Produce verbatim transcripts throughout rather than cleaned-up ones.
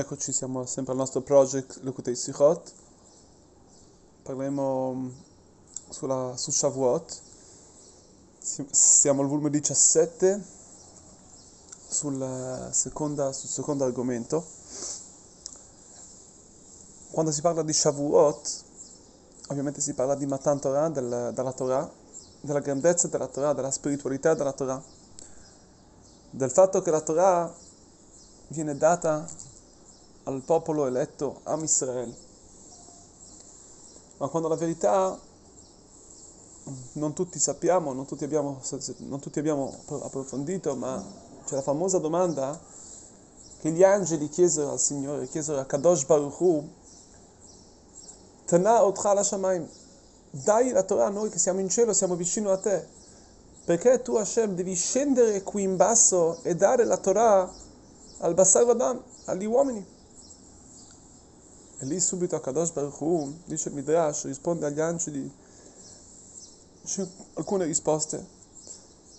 Eccoci, siamo sempre al nostro project Likkutei Sichot. Parliamo sulla, su Shavuot. Siamo al volume diciassette, sul, seconda, sul secondo argomento. Quando si parla di Shavuot, ovviamente si parla di Matan Torah, del, della Torah, della grandezza della Torah, della spiritualità della Torah, del fatto che la Torah viene data al popolo eletto, Am Israel. Ma quando la verità non tutti sappiamo, non tutti abbiamo, non tutti abbiamo approfondito, ma c'è la famosa domanda che gli angeli chiesero al Signore, chiesero a Kadosh Baruch Hu, Tana otcha l'Hashamayim, dai la Torah a noi che siamo in cielo, siamo vicino a te, perché tu Hashem devi scendere qui in basso e dare la Torah al Basar Vadam, agli uomini. E lì subito a Kadosh Baruch Hu, dice il Midrash, risponde agli angeli alcune risposte.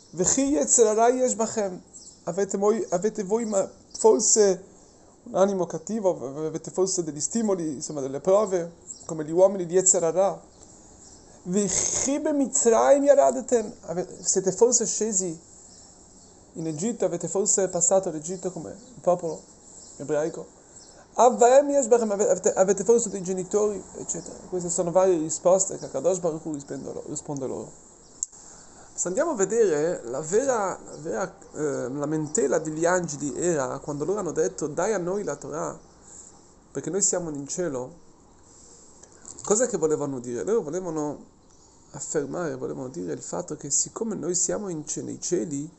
Vechi Yetzer Hara yesh bachem. Avete voi, avete voi forse un animo cattivo, avete forse degli stimoli, insomma delle prove, come gli uomini di Yetzer Hara. Vechi be Mitzrayim yaradetem. Siete forse scesi in Egitto, avete forse passato l'Egitto come il popolo ebraico. Avete, avete forse dei genitori, eccetera. Queste sono varie risposte che Kadosh Baruch Hu risponde loro. Se andiamo a vedere, la vera, la vera eh, lamentela degli angeli era quando loro hanno detto dai a noi la Torah, perché noi siamo in cielo. Cosa che volevano dire? Loro volevano affermare, volevano dire il fatto che siccome noi siamo in cielo, nei cieli,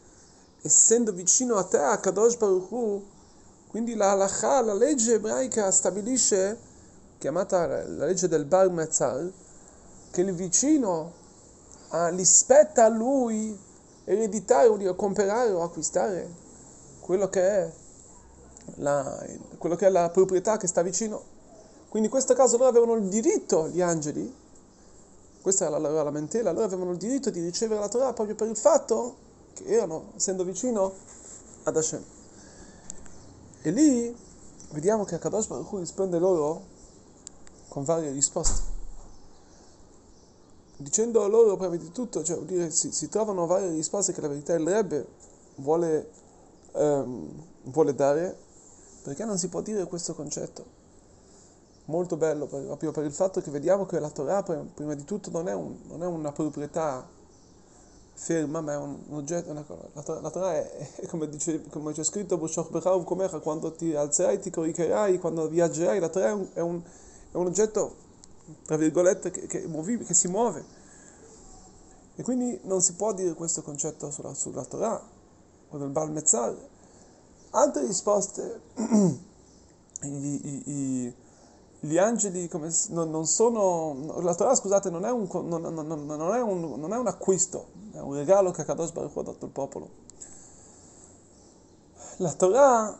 essendo vicino a te, a Kadosh Baruch Hu, quindi la halakha, la legge ebraica, stabilisce, chiamata la legge del Bar Mitzvah, che il vicino ah, gli spetta a lui ereditare o comprare o acquistare quello che è la, quello che è la proprietà che sta vicino. Quindi in questo caso loro avevano il diritto, gli angeli, questa era la loro lamentela, loro avevano il diritto di ricevere la Torah proprio per il fatto che erano, essendo vicino ad Hashem. E lì vediamo che Kadosh Baruch Hu risponde loro con varie risposte. Dicendo loro prima di tutto, cioè vuol dire si, si trovano varie risposte che la verità il Rebbe vuole, ehm, vuole dare, perché non si può dire questo concetto. Molto bello per, proprio per il fatto che vediamo che la Torah prima di tutto non è, un, non è una proprietà ferma, ma è un oggetto, una cosa. La Torah, la Torah è, è come, dice, come c'è scritto, quando ti alzerai, ti coricherai, quando viaggerai, la Torah è un, è un, è un oggetto, tra virgolette, che, che, muovi, che si muove. E quindi non si può dire questo concetto sulla, sulla Torah, o del Baal Metzal. Altre risposte, I, i, i, gli angeli come, non, non sono, la Torah scusate non è, un, non, non, non, è un, non è un acquisto, è un regalo che Kadosh Baruch Hu ha dato al popolo. La Torah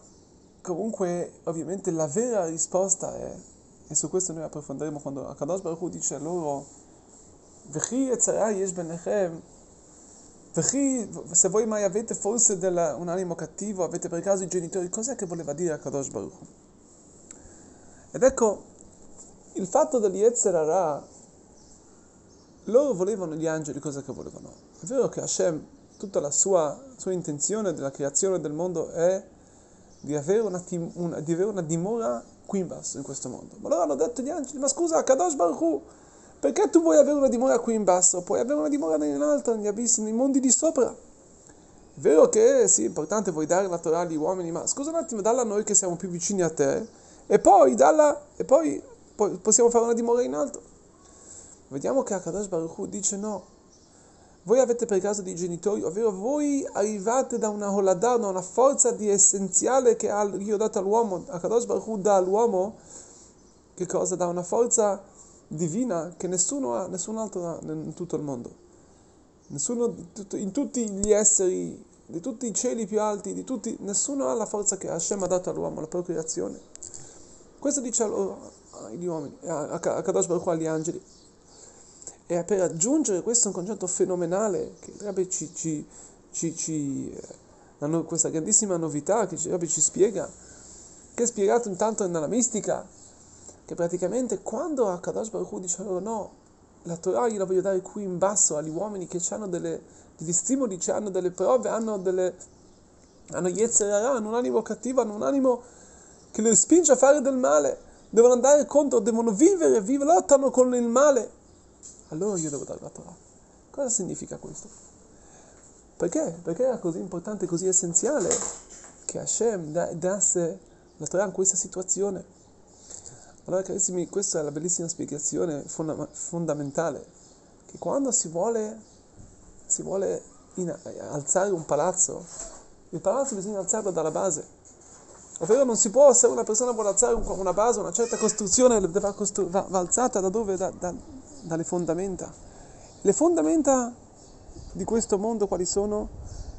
comunque ovviamente la vera risposta è, e su questo noi approfondiremo quando Kadosh Baruch Hu dice a loro Vechi Yetzera yesh benechem, Vechi, se voi mai avete forse della, un animo cattivo, avete per caso i genitori, cos'è che voleva dire a Kadosh Baruch Hu? Ed ecco, il fatto degli Yetzer Hara, loro volevano, gli angeli, cosa che volevano? È vero che Hashem, tutta la sua, sua intenzione della creazione del mondo è di avere una, una, di avere una dimora qui in basso, in questo mondo. Ma loro hanno detto gli angeli, ma scusa, Kadosh Baruch Hu, perché tu vuoi avere una dimora qui in basso? Puoi avere una dimora nell'altro, negli abissi, nei mondi di sopra. È vero che sì, è importante, vuoi dare la Torah agli uomini, ma scusa un attimo, dalla noi che siamo più vicini a te, e poi dalla, e poi, poi possiamo fare una dimora in alto. Vediamo che Kadosh Baruch Hu dice no. Voi avete per caso dei genitori, ovvero voi arrivate da una holadah, da una forza di essenziale che io ho dato all'uomo. Kadosh Baruch Hu dà all'uomo che cosa? Dà una forza divina che nessuno ha, nessun altro ha in tutto il mondo. Nessuno, in tutti gli esseri, di tutti i cieli più alti, di tutti, nessuno ha la forza che Hashem ha dato all'uomo, la procreazione. Questo dice agli uomini, a Kadosh Baruch Hu, agli angeli. E per aggiungere questo un concetto fenomenale, che Rebbe ci, ci, ci, ci, questa grandissima novità che Rebbe ci spiega, che è spiegato intanto nella mistica, che praticamente quando a Kadosh Baruch Hu dicevano no, la Torah gliela voglio dare qui in basso agli uomini che hanno degli stimoli, hanno delle prove, hanno delle hanno Yetzer Hara, hanno un animo cattivo, hanno un animo che le spinge a fare del male, devono andare contro, devono vivere, vive, lottano con il male, allora io devo dare la Torah. Cosa significa questo? Perché? Perché era così importante, così essenziale che Hashem dasse la Torah in questa situazione. Allora carissimi, questa è la bellissima spiegazione fonda- fondamentale, che quando si vuole, si vuole in- alzare un palazzo, il palazzo bisogna alzarlo dalla base. Ovvero non si può, se una persona vuole alzare una base, una certa costruzione, va, costru- va, va alzata da dove? Da, da, dalle fondamenta. Le fondamenta di questo mondo quali sono?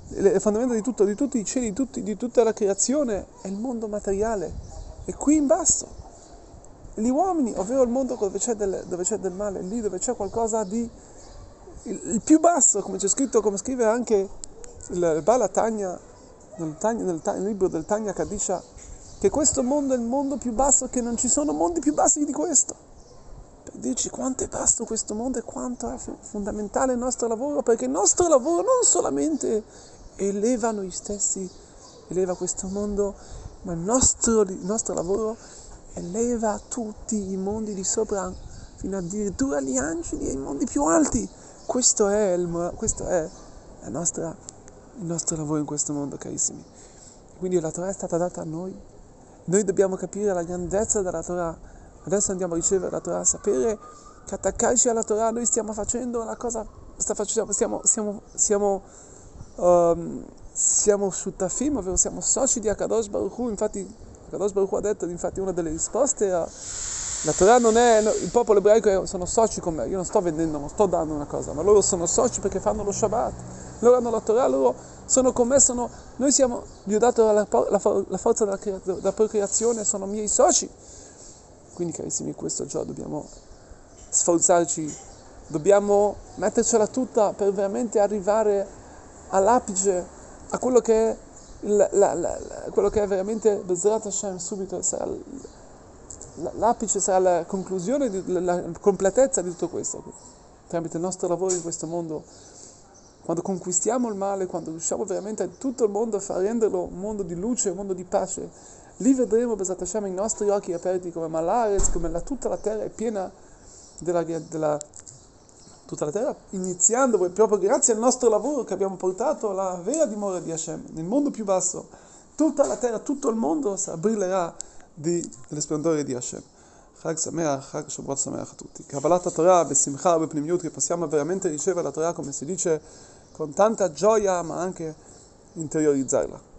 Le fondamenta di, tutto, di tutti i cieli, di, tutti, di tutta la creazione è il mondo materiale. E qui in basso, gli uomini, ovvero il mondo dove c'è del, dove c'è del male, lì dove c'è qualcosa di... Il, il più basso, come c'è scritto, come scrive anche il Bala Tanya, Nel, Tanya, nel, nel libro del Tanya Kaddisha, che questo mondo è il mondo più basso, che non ci sono mondi più bassi di questo, per dirci quanto è basso questo mondo e quanto è f- fondamentale il nostro lavoro, perché il nostro lavoro non solamente eleva noi stessi, eleva questo mondo, ma il nostro, il nostro lavoro eleva tutti i mondi di sopra, fino addirittura agli angeli e ai mondi più alti. Questo è, il, questo è la nostra... il nostro lavoro in questo mondo, carissimi. Quindi la Torah è stata data a noi. Noi dobbiamo capire la grandezza della Torah. Adesso andiamo a ricevere la Torah, sapere che attaccarci alla Torah noi stiamo facendo la cosa, sta facendo, stiamo siamo siamo um, siamo shutafim, ovvero siamo soci di Akadosh Baruch Hu. Infatti Akadosh Baruch Hu ha detto, infatti una delle risposte a la Torah non è, il popolo ebraico è, sono soci con me, io non sto vendendo, non sto dando una cosa, ma loro sono soci perché fanno lo Shabbat. Loro hanno la Torah, loro sono con me, sono, noi siamo, gli ho dato la, la, la forza della, della procreazione, sono miei soci. Quindi carissimi, questo già dobbiamo sforzarci, dobbiamo mettercela tutta per veramente arrivare all'apice, a quello che è, il, la, la, la, quello che è veramente Bezrat Hashem, subito sarà l'apice, sarà la conclusione, la completezza di tutto questo, tramite il nostro lavoro in questo mondo. Quando conquistiamo il male, quando riusciamo veramente a tutto il mondo a renderlo un mondo di luce, un mondo di pace, lì vedremo Bezrat Hashem i nostri occhi aperti come Malaretz, come la, tutta la terra è piena della, della... tutta la terra, iniziando proprio grazie al nostro lavoro che abbiamo portato alla vera dimora di Hashem, nel mondo più basso, tutta la terra, tutto il mondo brillerà di, delle splendore di Hashem. Chag Sameach, Chag Shavuot Sameach a tutti. Kabbalat HaTorah, besimcha, bepnimiut, che possiamo veramente ricevere la Torah, come si dice, con tanta gioia, ma anche interiorizzarla.